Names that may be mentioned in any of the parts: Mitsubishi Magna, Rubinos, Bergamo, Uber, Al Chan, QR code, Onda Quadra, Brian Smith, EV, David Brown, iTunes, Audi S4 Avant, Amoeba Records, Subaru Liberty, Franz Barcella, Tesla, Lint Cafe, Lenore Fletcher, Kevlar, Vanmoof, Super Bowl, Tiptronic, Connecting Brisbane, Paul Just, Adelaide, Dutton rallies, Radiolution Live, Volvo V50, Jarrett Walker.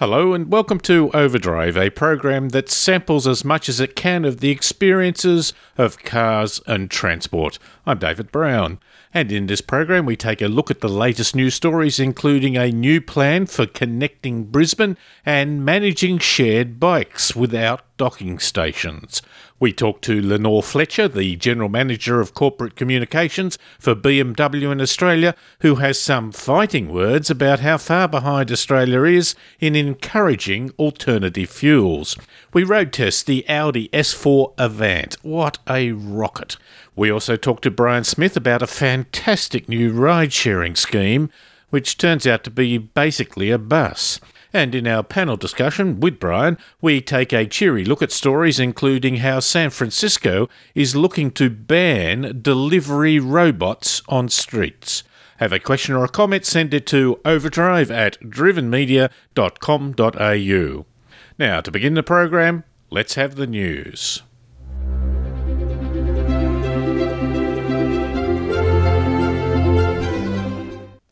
Hello and welcome to Overdrive, a program that samples as much as it can of the experiences of cars and transport. I'm David Brown, and in this program we take a look at the latest news stories, including a new plan for connecting Brisbane and managing shared bikes without docking stations. We talk to Lenore Fletcher, the General Manager of Corporate Communications for BMW in Australia, who has some fighting words about how far behind Australia is in encouraging alternative fuels. We road test the Audi S4 Avant. What a rocket. We also talk to Brian Smith about a fantastic new ride-sharing scheme, which turns out to be basically a bus. And in our panel discussion with Brian, we take a cheery look at stories including how San Francisco is looking to ban delivery robots on streets. Have a question or a comment, send it to overdrive at drivenmedia.com.au. Now, to begin the program, let's have the news.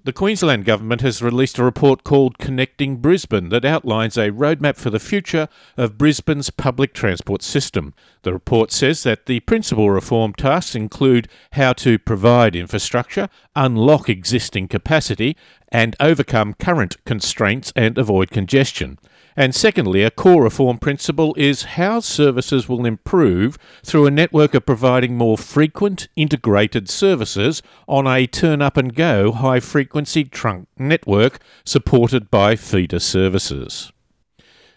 The Queensland Government has released a report called Connecting Brisbane that outlines a roadmap for the future of Brisbane's public transport system. The report says that the principal reform tasks include how to provide infrastructure, unlock existing capacity, and overcome current constraints and avoid congestion. And secondly, a core reform principle is how services will improve through a network of providing more frequent, integrated services on a turn-up-and-go high-frequency trunk network supported by feeder services.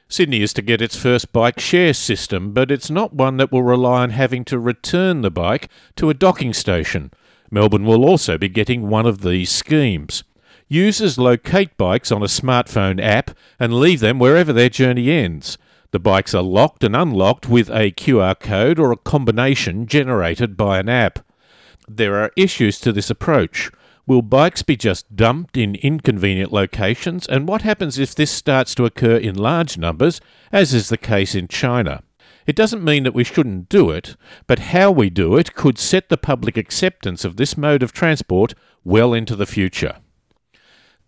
Sydney is to get its first bike share system, but it's not one that will rely on having to return the bike to a docking station. Melbourne will also be getting one of these schemes. Users locate bikes on a smartphone app and leave them wherever their journey ends. The bikes are locked and unlocked with a QR code or a combination generated by an app. There are issues to this approach. Will bikes be just dumped in inconvenient locations? And what happens if this starts to occur in large numbers, as is the case in China? It doesn't mean that we shouldn't do it, but how we do it could set the public acceptance of this mode of transport well into the future.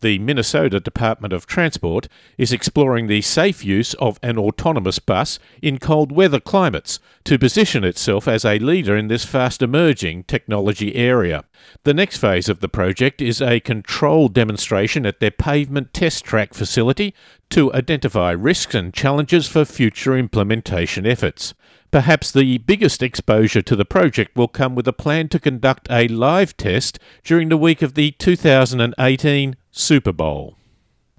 The Minnesota Department of Transport is exploring the safe use of an autonomous bus in cold weather climates to position itself as a leader in this fast-emerging technology area. The next phase of the project is a controlled demonstration at their pavement test track facility to identify risks and challenges for future implementation efforts. Perhaps the biggest exposure to the project will come with a plan to conduct a live test during the week of the 2018 Super Bowl.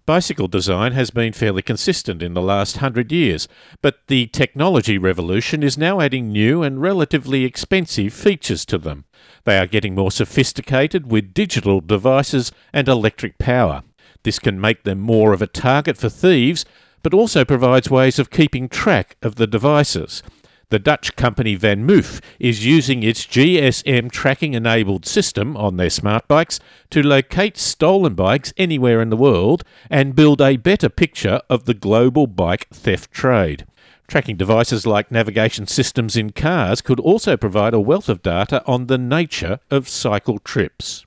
Bicycle design has been fairly consistent in the last 100 years, but the technology revolution is now adding new and relatively expensive features to them. They are getting more sophisticated with digital devices and electric power. This can make them more of a target for thieves, but also provides ways of keeping track of the devices. The Dutch company Vanmoof is using its GSM tracking-enabled system on their smart bikes to locate stolen bikes anywhere in the world and build a better picture of the global bike theft trade. Tracking devices like navigation systems in cars could also provide a wealth of data on the nature of cycle trips.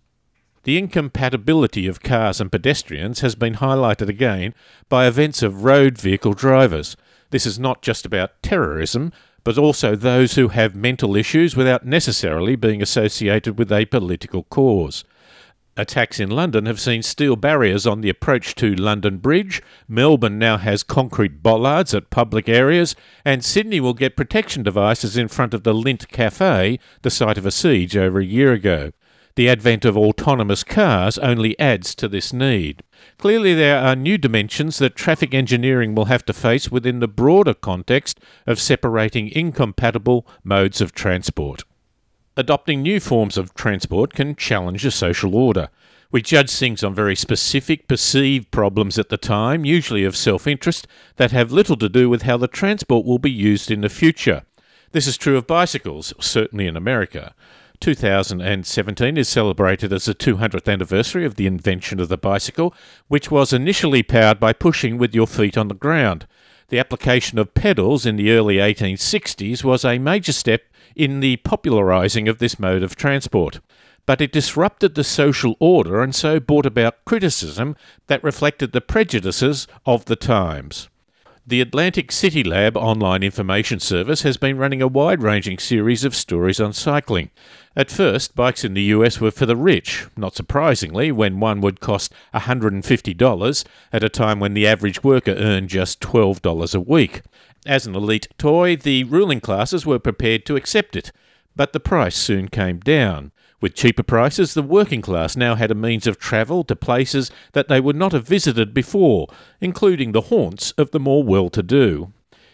The incompatibility of cars and pedestrians has been highlighted again by events of road vehicle drivers. This is not just about terrorism, but also those who have mental issues without necessarily being associated with a political cause. Attacks in London have seen steel barriers on the approach to London Bridge, Melbourne now has concrete bollards at public areas, and Sydney will get protection devices in front of the Lint Cafe, the site of a siege over a year ago. The advent of autonomous cars only adds to this need. Clearly, there are new dimensions that traffic engineering will have to face within the broader context of separating incompatible modes of transport. Adopting new forms of transport can challenge a social order. We judge things on very specific, perceived problems at the time, usually of self-interest, that have little to do with how the transport will be used in the future. This is true of bicycles, certainly in America. 2017 is celebrated as the 200th anniversary of the invention of the bicycle, which was initially powered by pushing with your feet on the ground. The application of pedals in the early 1860s was a major step in the popularising of this mode of transport. but it disrupted the social order and so brought about criticism that reflected the prejudices of the times. The Atlantic City Lab online information service has been running a wide-ranging series of stories on cycling. At first, bikes in the US were for the rich, not surprisingly, when one would cost $150 at a time when the average worker earned just $12 a week. As an elite toy, the ruling classes were prepared to accept it, but the price soon came down. With cheaper prices, the working class now had a means of travel to places that they would not have visited before, including the haunts of the more well-to-do.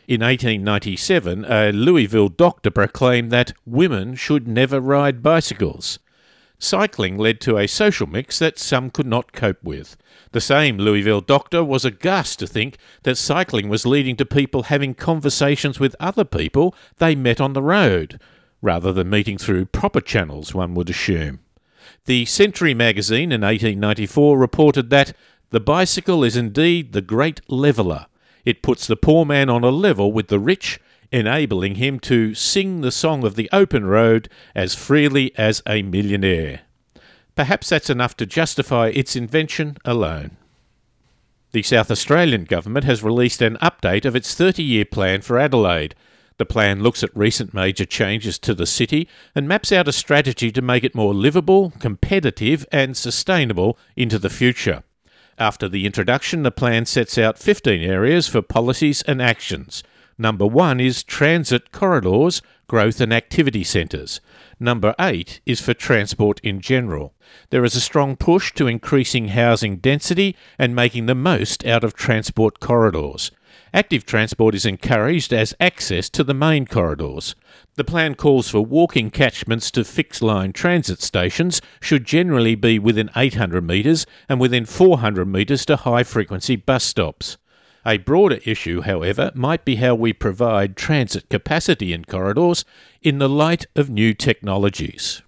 In 1897, a Louisville doctor proclaimed that women should never ride bicycles. Cycling led to a social mix that some could not cope with. The same Louisville doctor was aghast to think that cycling was leading to people having conversations with other people they met on the road, rather than meeting through proper channels, one would assume. The Century magazine in 1894 reported that the bicycle is indeed the great leveller. It puts the poor man on a level with the rich, enabling him to sing the song of the open road as freely as a millionaire. Perhaps that's enough to justify its invention alone. The South Australian government has released an update of its 30-year plan for Adelaide. The plan looks at recent major changes to the city and maps out a strategy to make it more livable, competitive and sustainable into the future. After the introduction, the plan sets out 15 areas for policies and actions. Number 1 is transit corridors, growth and activity centres. Number 8 is for transport in general. There is a strong push to increasing housing density and making the most out of transport corridors. Active transport is encouraged as access to the main corridors. The plan calls for walking catchments to fixed-line transit stations should generally be within 800 metres and within 400 metres to high-frequency bus stops. A broader issue, however, might be how we provide transit capacity in corridors in the light of new technologies.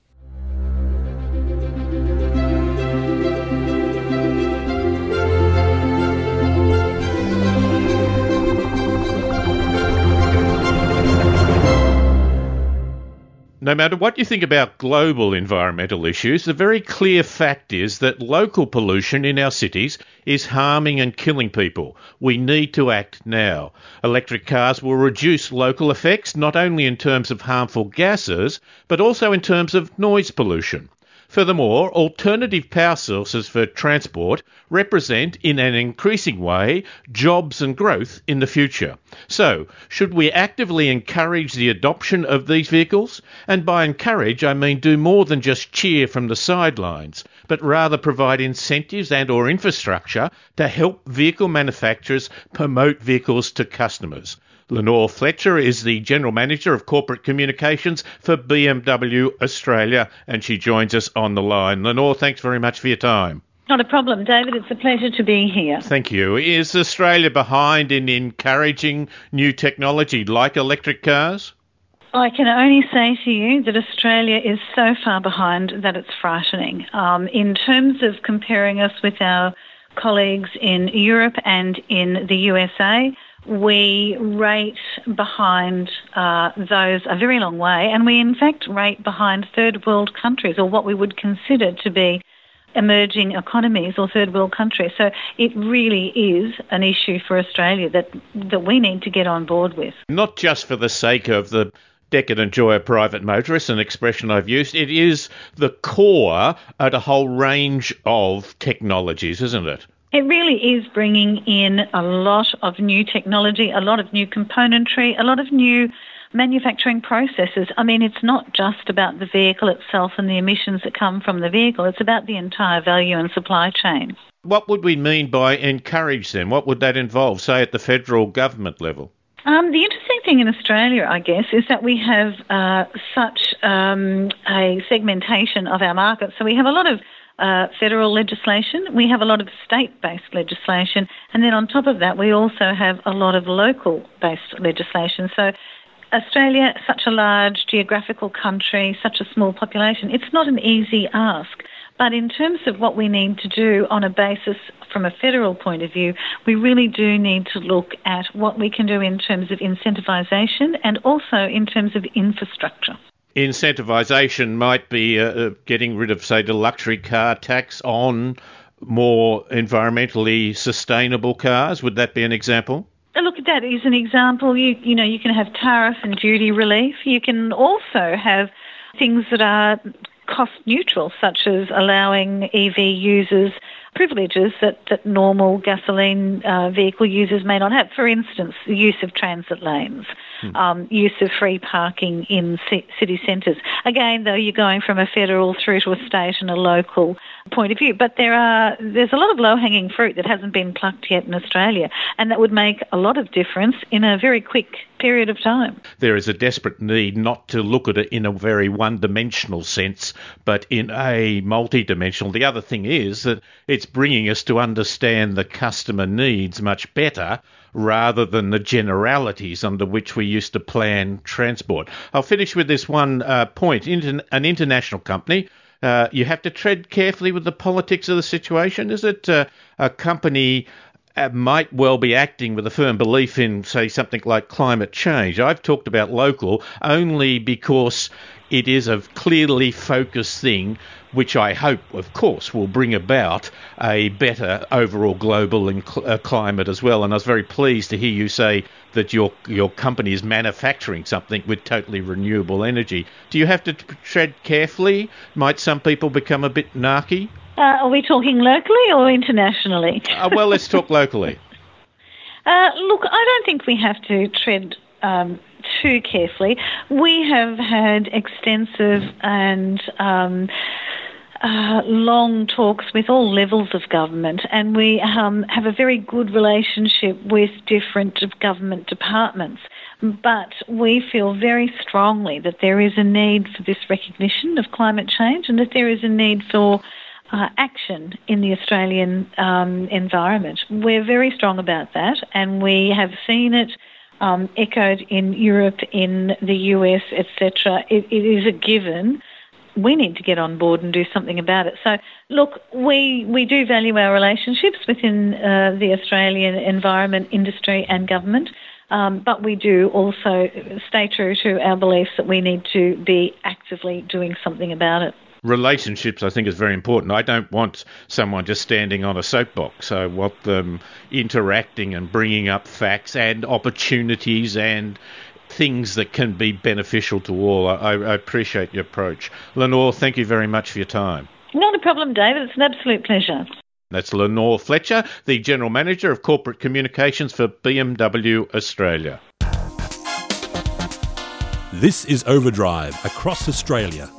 No matter what you think about global environmental issues, the very clear fact is that local pollution in our cities is harming and killing people. We need to act now. Electric cars will reduce local effects, not only in terms of harmful gases, but also in terms of noise pollution. Furthermore, alternative power sources for transport represent, in an increasing way, jobs and growth in the future. So, should we actively encourage the adoption of these vehicles? And by encourage, I mean do more than just cheer from the sidelines, but rather provide incentives and/or infrastructure to help vehicle manufacturers promote vehicles to customers. Lenore Fletcher is the General Manager of Corporate Communications for BMW Australia, and she joins us on the line. Lenore, thanks very much for your time. Not a problem, David. It's a pleasure to be here. Thank you. Is Australia behind in encouraging new technology like electric cars? I can only say to you that Australia is so far behind that it's frightening. In terms of comparing us with our colleagues in Europe and in the USA, we rate behind those a very long way, and we in fact rate behind third world countries, or what we would consider to be emerging economies or third world countries. So it really is an issue for Australia that we need to get on board with. Not just for the sake of the decadent joy of private motorists, an expression I've used. It is the core at a whole range of technologies, isn't it? It really is bringing in a lot of new technology, a lot of new componentry, a lot of new manufacturing processes. I mean, it's not just about the vehicle itself and the emissions that come from the vehicle. It's about the entire value and supply chain. What would we mean by encourage then? What would that involve, say, at the federal government level? The interesting thing in Australia, I guess, is that we have such a segmentation of our market. So we have a lot of federal legislation, we have a lot of state-based legislation, and then on top of that we also have a lot of local-based legislation. So Australia, such a large geographical country, such a small population, it's not an easy ask. But in terms of what we need to do on a basis from a federal point of view, we really do need to look at what we can do in terms of incentivisation and also in terms of infrastructure. Incentivisation might be getting rid of, say, the luxury car tax on more environmentally sustainable cars. Would that be an example? Look, that is an example. You know, you can have tariff and duty relief. You can also have things that are cost neutral, such as allowing EV users privileges that normal gasoline vehicle users may not have. For instance, the use of transit lanes, use of free parking in city centres. Again, though, you're going from a federal through to a state and a local point of view. But there's a lot of low-hanging fruit that hasn't been plucked yet in Australia, and that would make a lot of difference in a very quick period of time. There is a desperate need not to look at it in a very one-dimensional sense, but in a multi-dimensional. The other thing is that it's bringing us to understand the customer needs much better rather than the generalities under which we used to plan transport. I'll finish with this one point. An international company, you have to tread carefully with the politics of the situation. Is it a company might well be acting with a firm belief in, say, something like climate change? I've talked about local only because it is a clearly focused thing, which I hope, of course, will bring about a better overall global climate as well. And I was very pleased to hear you say that your company is manufacturing something with totally renewable energy. Do you have to tread carefully? Might some people become a bit narky? Are we talking locally or internationally? Well, let's talk locally. Look, I don't think we have to tread too carefully. We have had extensive and long talks with all levels of government, and we have a very good relationship with different government departments. But we feel very strongly that there is a need for this recognition of climate change and that there is a need for action in the Australian environment. We're very strong about that, and we have seen it echoed in Europe, in the US, etc. It is a given. We need to get on board and do something about it. So, look, we do value our relationships within the Australian environment, industry and government, but we do also stay true to our beliefs that we need to be actively doing something about it. Relationships, I think, is very important. I don't want someone just standing on a soapbox. I want them interacting and bringing up facts and opportunities and things that can be beneficial to all. I appreciate your approach. Lenore, thank you very much for your time. Not a problem, David. It's an absolute pleasure. That's Lenore Fletcher, the General Manager of Corporate Communications for BMW Australia. This is Overdrive across Australia.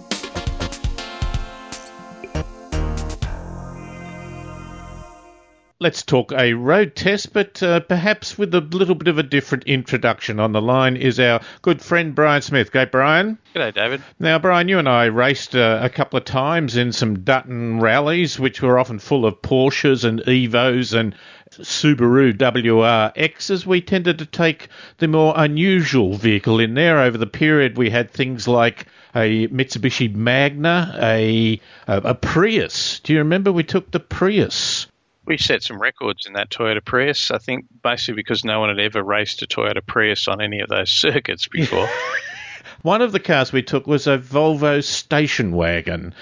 Let's talk a road test, but perhaps with a little bit of a different introduction. On the line is our good friend Brian Smith. G'day, Brian. G'day, David. Now, Brian, you and I raced a couple of times in some Dutton rallies, which were often full of Porsches and Evos and Subaru WRXs. We tended to take the more unusual vehicle in there. Over the period, we had things like a Mitsubishi Magna, a Prius. Do you remember we took the Prius? We set some records in that Toyota Prius, I think, basically because no one had ever raced a Toyota Prius on any of those circuits before. One of the cars we took was a Volvo station wagon.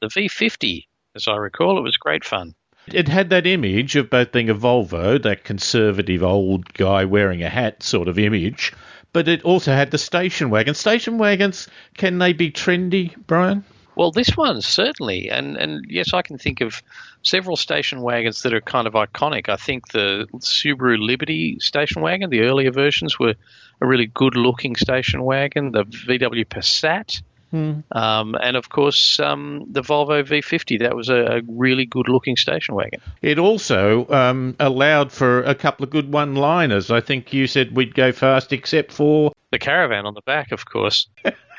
The V50, as I recall, it was great fun. It had that image of both being a Volvo, that conservative old guy wearing a hat sort of image, but it also had the station wagon. Station wagons, can they be trendy, Brian? Well, this one certainly, and yes, I can think of several station wagons that are kind of iconic. I think the Subaru Liberty station wagon, the earlier versions, were a really good-looking station wagon, the VW Passat, and, of course, the Volvo V50. That was a really good-looking station wagon. It also allowed for a couple of good one-liners. I think you said we'd go fast except for the caravan on the back, of course.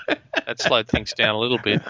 That slowed things down a little bit.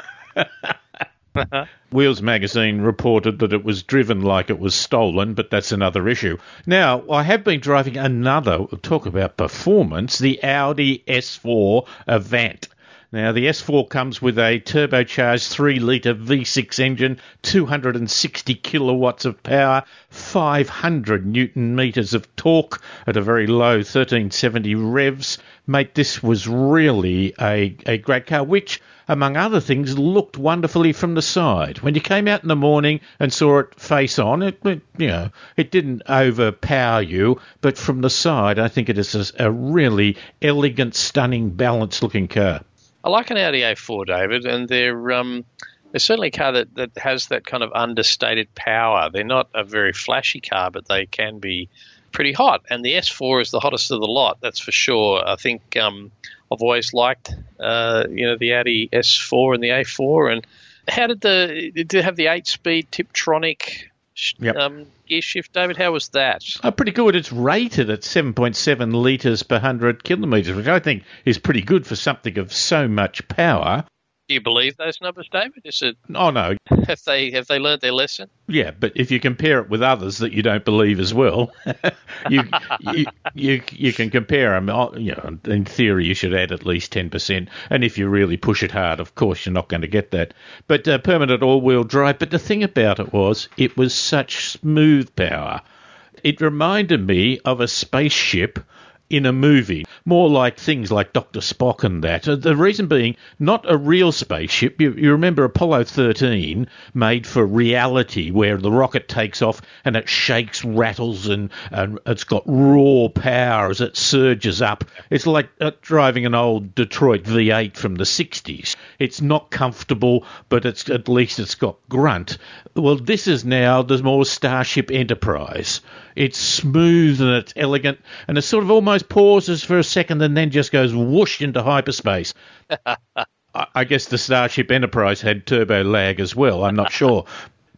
Wheels magazine reported that it was driven like it was stolen, but that's another issue. Now, I have been driving another, we'll talk about performance, the Audi S4 Avant. Now, the S4 comes with a turbocharged 3-litre V6 engine, 260 kilowatts of power, 500 newton-metres of torque at a very low 1370 revs. Mate, this was really a great car, which, among other things, looked wonderfully from the side. When you came out in the morning and saw it face on, it didn't overpower you, but from the side, I think it is a really elegant, stunning, balanced-looking car. I like an Audi A4, David, and they're certainly a car that has that kind of understated power. They're not a very flashy car, but they can be pretty hot, and the S4 is the hottest of the lot, that's for sure. I think I've always liked the Audi S4 and the A4. And how did it have the 8-speed Tiptronic gear shift, David? How was that? Pretty good. It's rated at 7.7 litres per 100 kilometres, which I think is pretty good for something of so much power. Do you believe those numbers, David? Is it? Oh, no. Have they learned their lesson? Yeah, but if you compare it with others that you don't believe as well, you can compare them. In theory, you should add at least 10%. And if you really push it hard, of course, you're not going to get that. But permanent all-wheel drive. But the thing about it was such smooth power. It reminded me of a spaceship in a movie, more like things like Dr. Spock and that. The reason being, not a real spaceship. You remember Apollo 13, made for reality, where the rocket takes off and it shakes, rattles, and it's got raw power as it surges up. It's like driving an old Detroit V8 from the 60s. It's not comfortable, but at least it's got grunt. Well, this is now the more Starship Enterprise. It's smooth and it's elegant, and it's sort of almost pauses for a second and then just goes whoosh into hyperspace. I guess the Starship Enterprise had turbo lag as well, I'm not sure.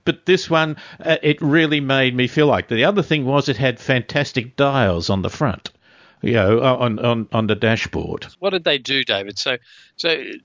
But this one, it really made me feel like. The other thing was it had fantastic dials on the front, on the dashboard. What did they do, David? So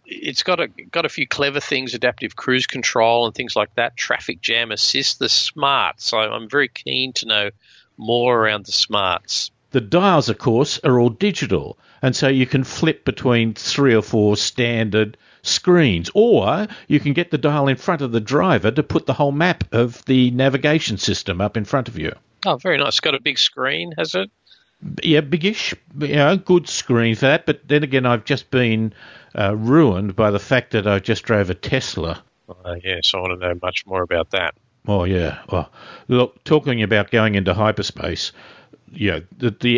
it's got a few clever things, adaptive cruise control and things like that, traffic jam assist, the smarts. So I'm very keen to know more around the smarts. The dials, of course, are all digital, and so you can flip between 3 or 4 standard screens, or you can get the dial in front of the driver to put the whole map of the navigation system up in front of you. Oh, very nice. It's got a big screen, has it? Yeah, biggish. Good screen for that, but then again, I've just been ruined by the fact that I just drove a Tesla. Yes, I want to know much more about that. Oh, yeah. Well, look, talking about going into hyperspace, the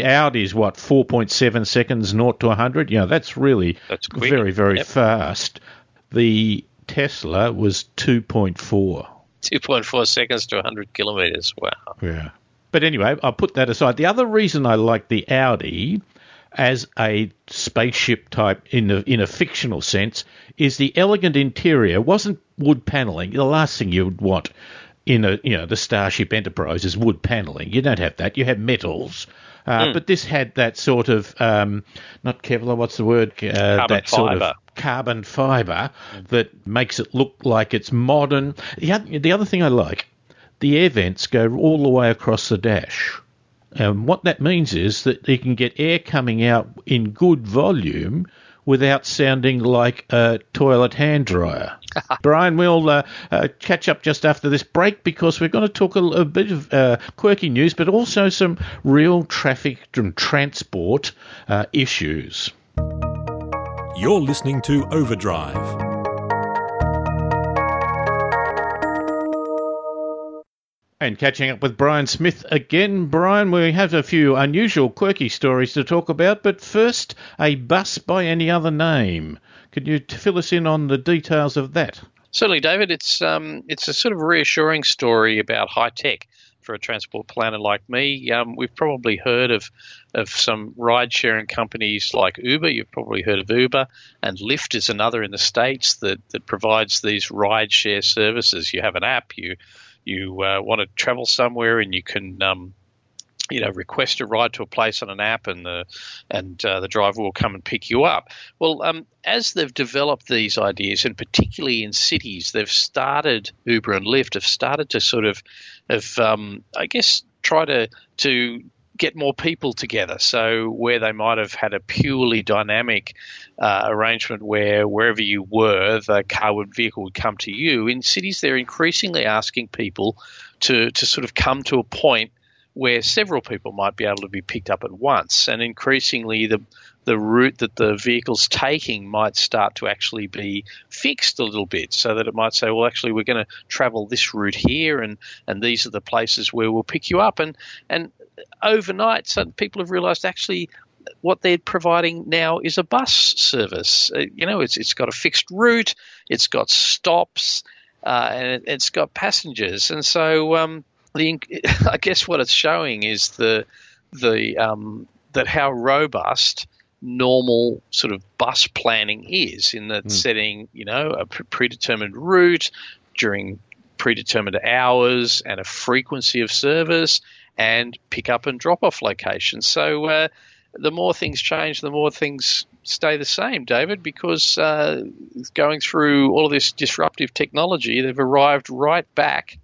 Audi is, 4.7 seconds, 0 to 100? That's really very, very fast. The Tesla was 2.4. 2.4 seconds to 100 kilometres, wow. Yeah. But anyway, I'll put that aside. The other reason I like the Audi as a spaceship type in a fictional sense is the elegant interior. It wasn't wood panelling, the last thing you would want. The Starship Enterprise is wood panelling. You don't have that. You have metals. But this had that sort of, not Kevlar, what's the word? Carbon fibre that makes it look like it's modern. The other thing I like, the air vents go all the way across the dash. What that means is that you can get air coming out in good volume without sounding like a toilet handdryer. Brian, we'll catch up just after this break because we're going to talk a bit of quirky news, but also some real traffic and transport issues. You're listening to Overdrive. And catching up with Brian Smith again. Brian, we have a few unusual, quirky stories to talk about, but first, a bus by any other name. Could you fill us in on the details of that? Certainly, David. It's a sort of reassuring story about high tech for a transport planner like me. We've probably heard of some ride-sharing companies like Uber. You've probably heard of Uber. And Lyft is another in the States that provides these ride-share services. You have an app, You want to travel somewhere, and you can, request a ride to a place on an app, and the driver will come and pick you up. Well, as they've developed these ideas, and particularly in cities, Uber and Lyft have started to sort of, I guess, try to get more people together. So where they might have had a purely dynamic arrangement where wherever you were, the vehicle would come to you, in cities they're increasingly asking people to sort of come to a point where several people might be able to be picked up at once. And increasingly the route that the vehicle's taking might start to actually be fixed a little bit, so that it might say, well, actually, we're going to travel this route here, and these are the places where we'll pick you up. And overnight, certain people have realised actually what they're providing now is a bus service. You know, it's got a fixed route, it's got stops, and it's got passengers. And so I guess what it's showing is the that how robust normal sort of bus planning is, in that setting, you know, a predetermined route during predetermined hours and a frequency of service and pick up and drop off locations. So the more things change, the more things stay the same, David, because going through all of this disruptive technology, they've arrived right back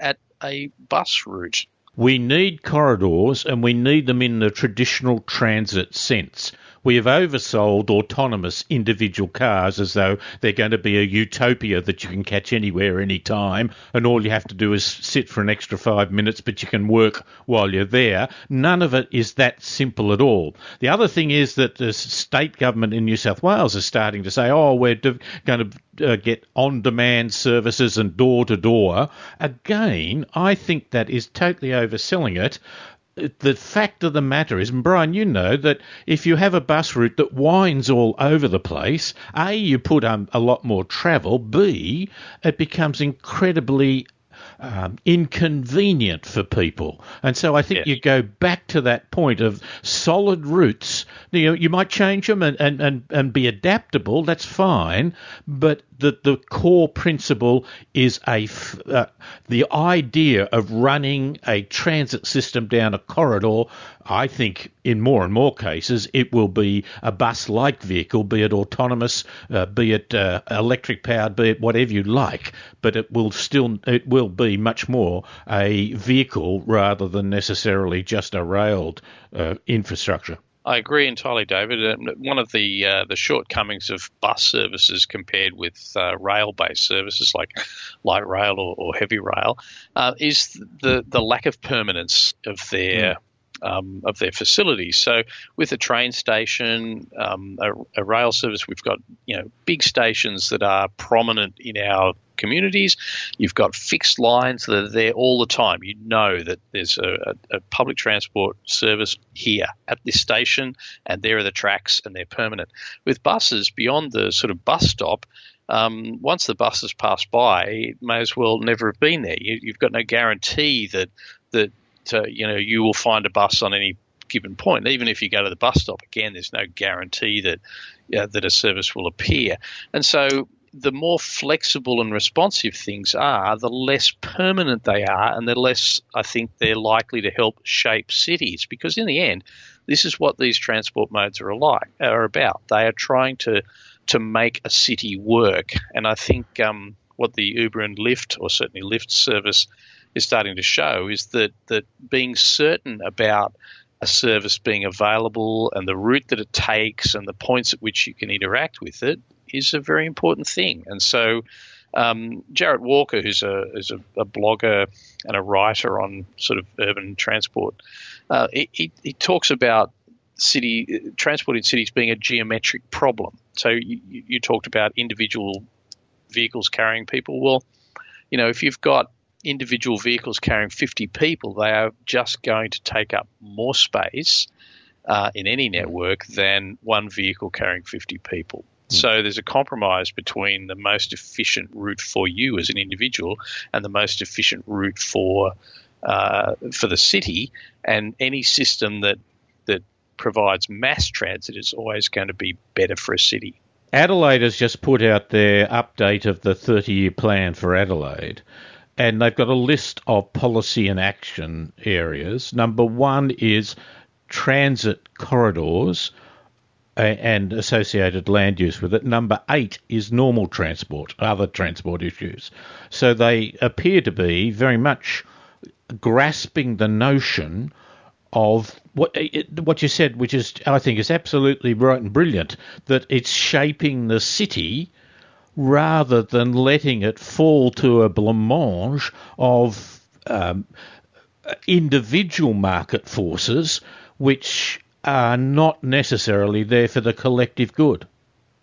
at a bus route. We need corridors, and we need them in the traditional transit sense. We have oversold autonomous individual cars as though they're going to be a utopia that you can catch anywhere, anytime, and all you have to do is sit for an extra 5 minutes, but you can work while you're there. None of it is that simple at all. The other thing is that the state government in New South Wales is starting to say, oh, we're going to get on-demand services and door-to-door. Again, I think that is totally overselling it. The fact of the matter is, and Brian, you know, that if you have a bus route that winds all over the place, A, you put a lot more travel, B, it becomes incredibly inconvenient for people. And so I think you go back to that point of solid routes. You know, you might change them and be adaptable, that's fine, but the core principle is the idea of running a transit system down a corridor. I think in more and more cases it will be a bus-like vehicle, be it autonomous, be it electric-powered, be it whatever you like, but it will be much more a vehicle rather than necessarily just a railed infrastructure. I agree entirely, David. One of the shortcomings of bus services compared with rail-based services like light rail or heavy rail is the lack of permanence of their of their facilities. So with a train station, a rail service, we've got, you know, big stations that are prominent in our communities. You've got fixed lines that are there all the time. You know that there's a public transport service here at this station, and there are the tracks and they're permanent. With buses, beyond the sort of bus stop, once the bus has passed by, it may as well never have been there. You've got no guarantee that you know, you will find a bus on any given point. Even if you go to the bus stop again, there's no guarantee that a service will appear. And so the more flexible and responsive things are, the less permanent they are, and the less, I think, they're likely to help shape cities, because in the end, this is what these transport modes are about. They are trying to make a city work. And I think what the Uber and Lyft, or certainly Lyft service, is starting to show is that being certain about a service being available and the route that it takes and the points at which you can interact with it is a very important thing. And so Jarrett Walker, who's a blogger and a writer on sort of urban transport, he talks about city transport in cities being a geometric problem. So you talked about individual vehicles carrying people. Well, you know, if you've got individual vehicles carrying 50 people, they are just going to take up more space in any network than one vehicle carrying 50 people. So there's a compromise between the most efficient route for you as an individual and the most efficient route for the city. And any system that provides mass transit is always going to be better for a city. Adelaide has just put out their update of the 30-year plan for Adelaide, and they've got a list of policy and action areas. Number one is transit corridors and associated land use with it. Number 8 is normal transport, other transport issues. So they appear to be very much grasping the notion of what you said, which is, I think, is absolutely right and brilliant, that it's shaping the city rather than letting it fall to a blancmange of individual market forces which are not necessarily there for the collective good.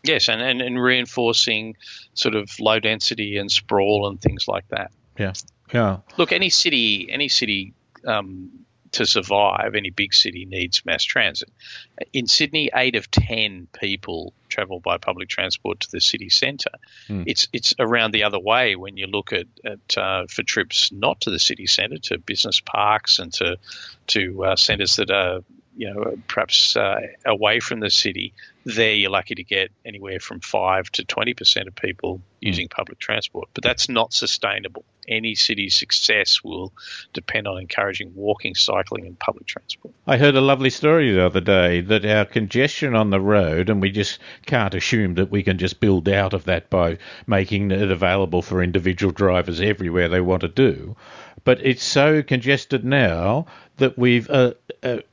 Yes, and reinforcing sort of low density and sprawl and things like that. Yeah, yeah. Look, any city to survive, any big city needs mass transit. In Sydney, 8 of 10 people travel by public transport to the city centre. Mm. It's around the other way when you look at for trips not to the city centre, to business parks and to centres that are, you know, perhaps away from the city. There you're lucky to get anywhere from 5 to 20% of people using public transport. But that's not sustainable. Any city's success will depend on encouraging walking, cycling and public transport. I heard a lovely story the other day that our congestion on the road, and we just can't assume that we can just build out of that by making it available for individual drivers everywhere they want to do. But it's so congested now that we've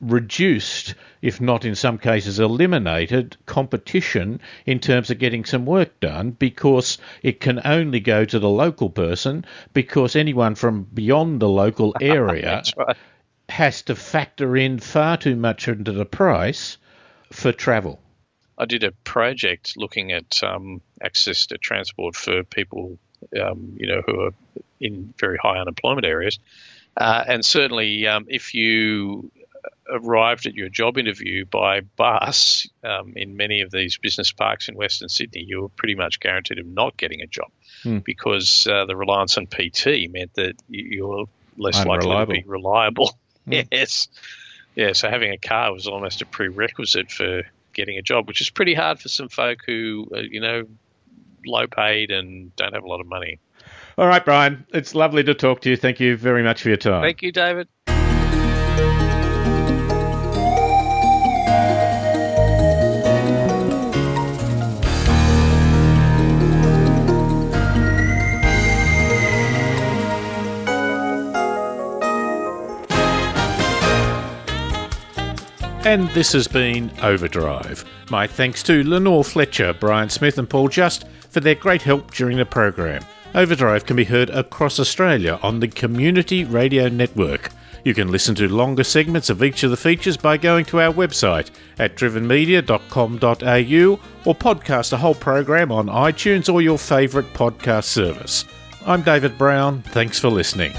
reduced, if not in some cases eliminated, competition in terms of getting some work done, because it can only go to the local person, because anyone from beyond the local area right. has to factor in far too much into the price for travel. I did a project looking at access to transport for people who are in very high unemployment areas. And certainly if you arrived at your job interview by bus in many of these business parks in Western Sydney, you were pretty much guaranteed of not getting a job because the reliance on PT meant that you were less likely to be reliable. Mm. Yes. Yeah, so having a car was almost a prerequisite for getting a job, which is pretty hard for some folk who, low paid and don't have a lot of money. All right, Brian, it's lovely to talk to you. Thank you very much for your time. Thank you, David. And this has been Overdrive. My thanks to Lenore Fletcher, Brian Smith and Paul Just for their great help during the program. Overdrive can be heard across Australia on the Community Radio Network. You can listen to longer segments of each of the features by going to our website at drivenmedia.com.au, or podcast the whole program on iTunes or your favourite podcast service. I'm David Brown. Thanks for listening.